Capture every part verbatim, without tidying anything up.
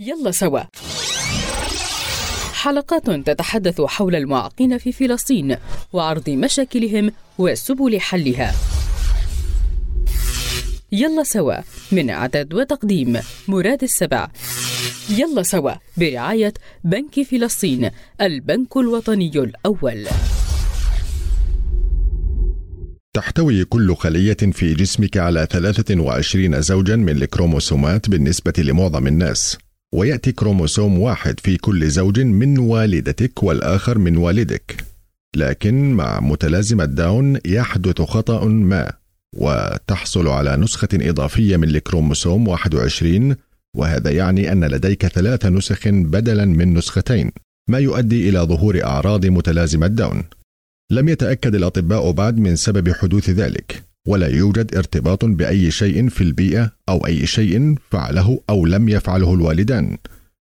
يلا سوا، حلقات تتحدث حول المعاقين في فلسطين وعرض مشاكلهم وسبل حلها. يلا سوا من إعداد وتقديم مراد السبع. يلا سوا برعاية بنك فلسطين، البنك الوطني الأول. تحتوي كل خلية في جسمك على ثلاثة وعشرين زوجاً من الكروموسومات بالنسبة لمعظم الناس، ويأتي كروموسوم واحد في كل زوج من والدتك والآخر من والدك. لكن مع متلازمة داون يحدث خطأ ما، وتحصل على نسخة إضافية من الكروموسوم واحد وعشرين، وهذا يعني أن لديك ثلاث نسخ بدلاً من نسختين، ما يؤدي إلى ظهور أعراض متلازمة داون. لم يتأكد الأطباء بعد من سبب حدوث ذلك، ولا يوجد ارتباط بأي شيء في البيئة أو أي شيء فعله أو لم يفعله الوالدان،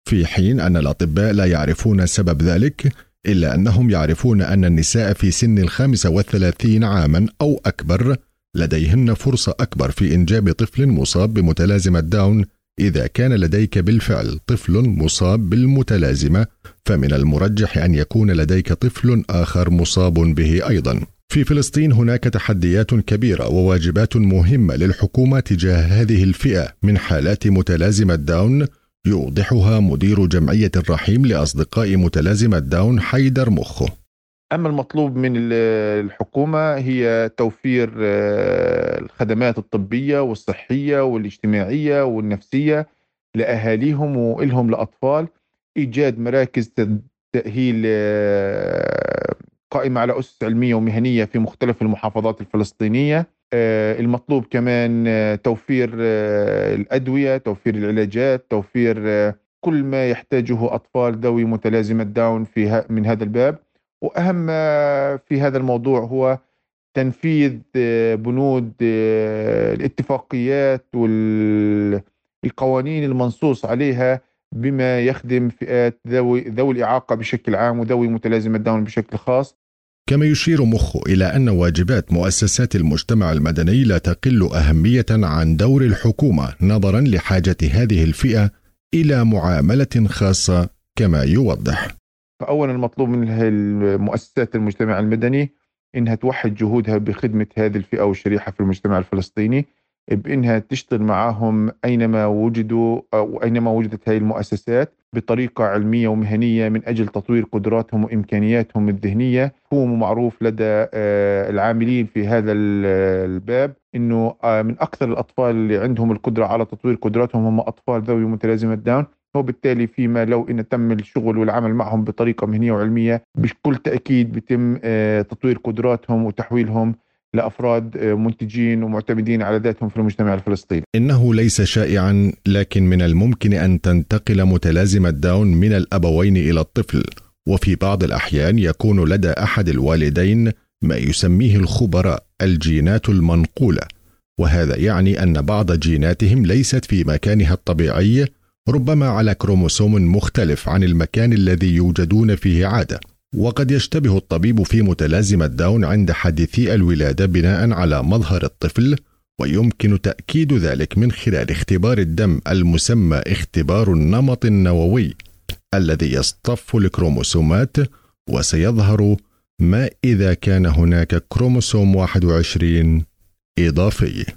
في حين أن الأطباء لا يعرفون سبب ذلك، إلا أنهم يعرفون أن النساء في سن الخامسة والثلاثين عاما أو أكبر لديهن فرصة أكبر في إنجاب طفل مصاب بمتلازمة داون. إذا كان لديك بالفعل طفل مصاب بالمتلازمة، فمن المرجح أن يكون لديك طفل آخر مصاب به أيضا. في فلسطين هناك تحديات كبيرة وواجبات مهمة للحكومة تجاه هذه الفئة من حالات متلازمة داون، يوضحها مدير جمعية الرحيم لأصدقاء متلازمة داون حيدر مخو. أما المطلوب من الحكومة هي توفير الخدمات الطبية والصحية والاجتماعية والنفسية لأهاليهم وإلهم لأطفال، إيجاد مراكز تأهيل قائمة على أسس علمية ومهنية في مختلف المحافظات الفلسطينية. المطلوب كمان توفير الأدوية، توفير العلاجات، توفير كل ما يحتاجه أطفال ذوي متلازمة داون في من هذا الباب. وأهم في هذا الموضوع هو تنفيذ بنود الاتفاقيات والقوانين المنصوص عليها بما يخدم فئات ذوي ذوي الإعاقة بشكل عام وذوي متلازمة داون بشكل خاص. كما يشير مخه إلى أن واجبات مؤسسات المجتمع المدني لا تقل أهمية عن دور الحكومة، نظرا لحاجة هذه الفئة إلى معاملة خاصة كما يوضح. فأولا المطلوب من المؤسسات المجتمع المدني إنها توحد جهودها بخدمة هذه الفئة والشريحة في المجتمع الفلسطيني، بإنها تشتغل معهم أينما وجدوا أو أينما وجدت هذه المؤسسات بطريقة علمية ومهنية من أجل تطوير قدراتهم وإمكانياتهم الذهنية. هو معروف لدى العاملين في هذا الباب إنه من أكثر الأطفال اللي عندهم القدرة على تطوير قدراتهم هم أطفال ذوي متلازمة داون، وبالتالي فيما لو إن تم الشغل والعمل معهم بطريقة مهنية وعلمية بكل تأكيد بتم تطوير قدراتهم وتحويلهم لأفراد منتجين ومعتمدين على ذاتهم في المجتمع الفلسطيني. إنه ليس شائعا، لكن من الممكن أن تنتقل متلازمة داون من الأبوين إلى الطفل، وفي بعض الأحيان يكون لدى أحد الوالدين ما يسميه الخبراء الجينات المنقولة، وهذا يعني أن بعض جيناتهم ليست في مكانها الطبيعي، ربما على كروموسوم مختلف عن المكان الذي يوجدون فيه عادة. وقد يشتبه الطبيب في متلازمة داون عند حديثي الولادة بناء على مظهر الطفل، ويمكن تأكيد ذلك من خلال اختبار الدم المسمى اختبار النمط النووي، الذي يصطف الكروموسومات، وسيظهر ما إذا كان هناك كروموسوم واحد وعشرين إضافي.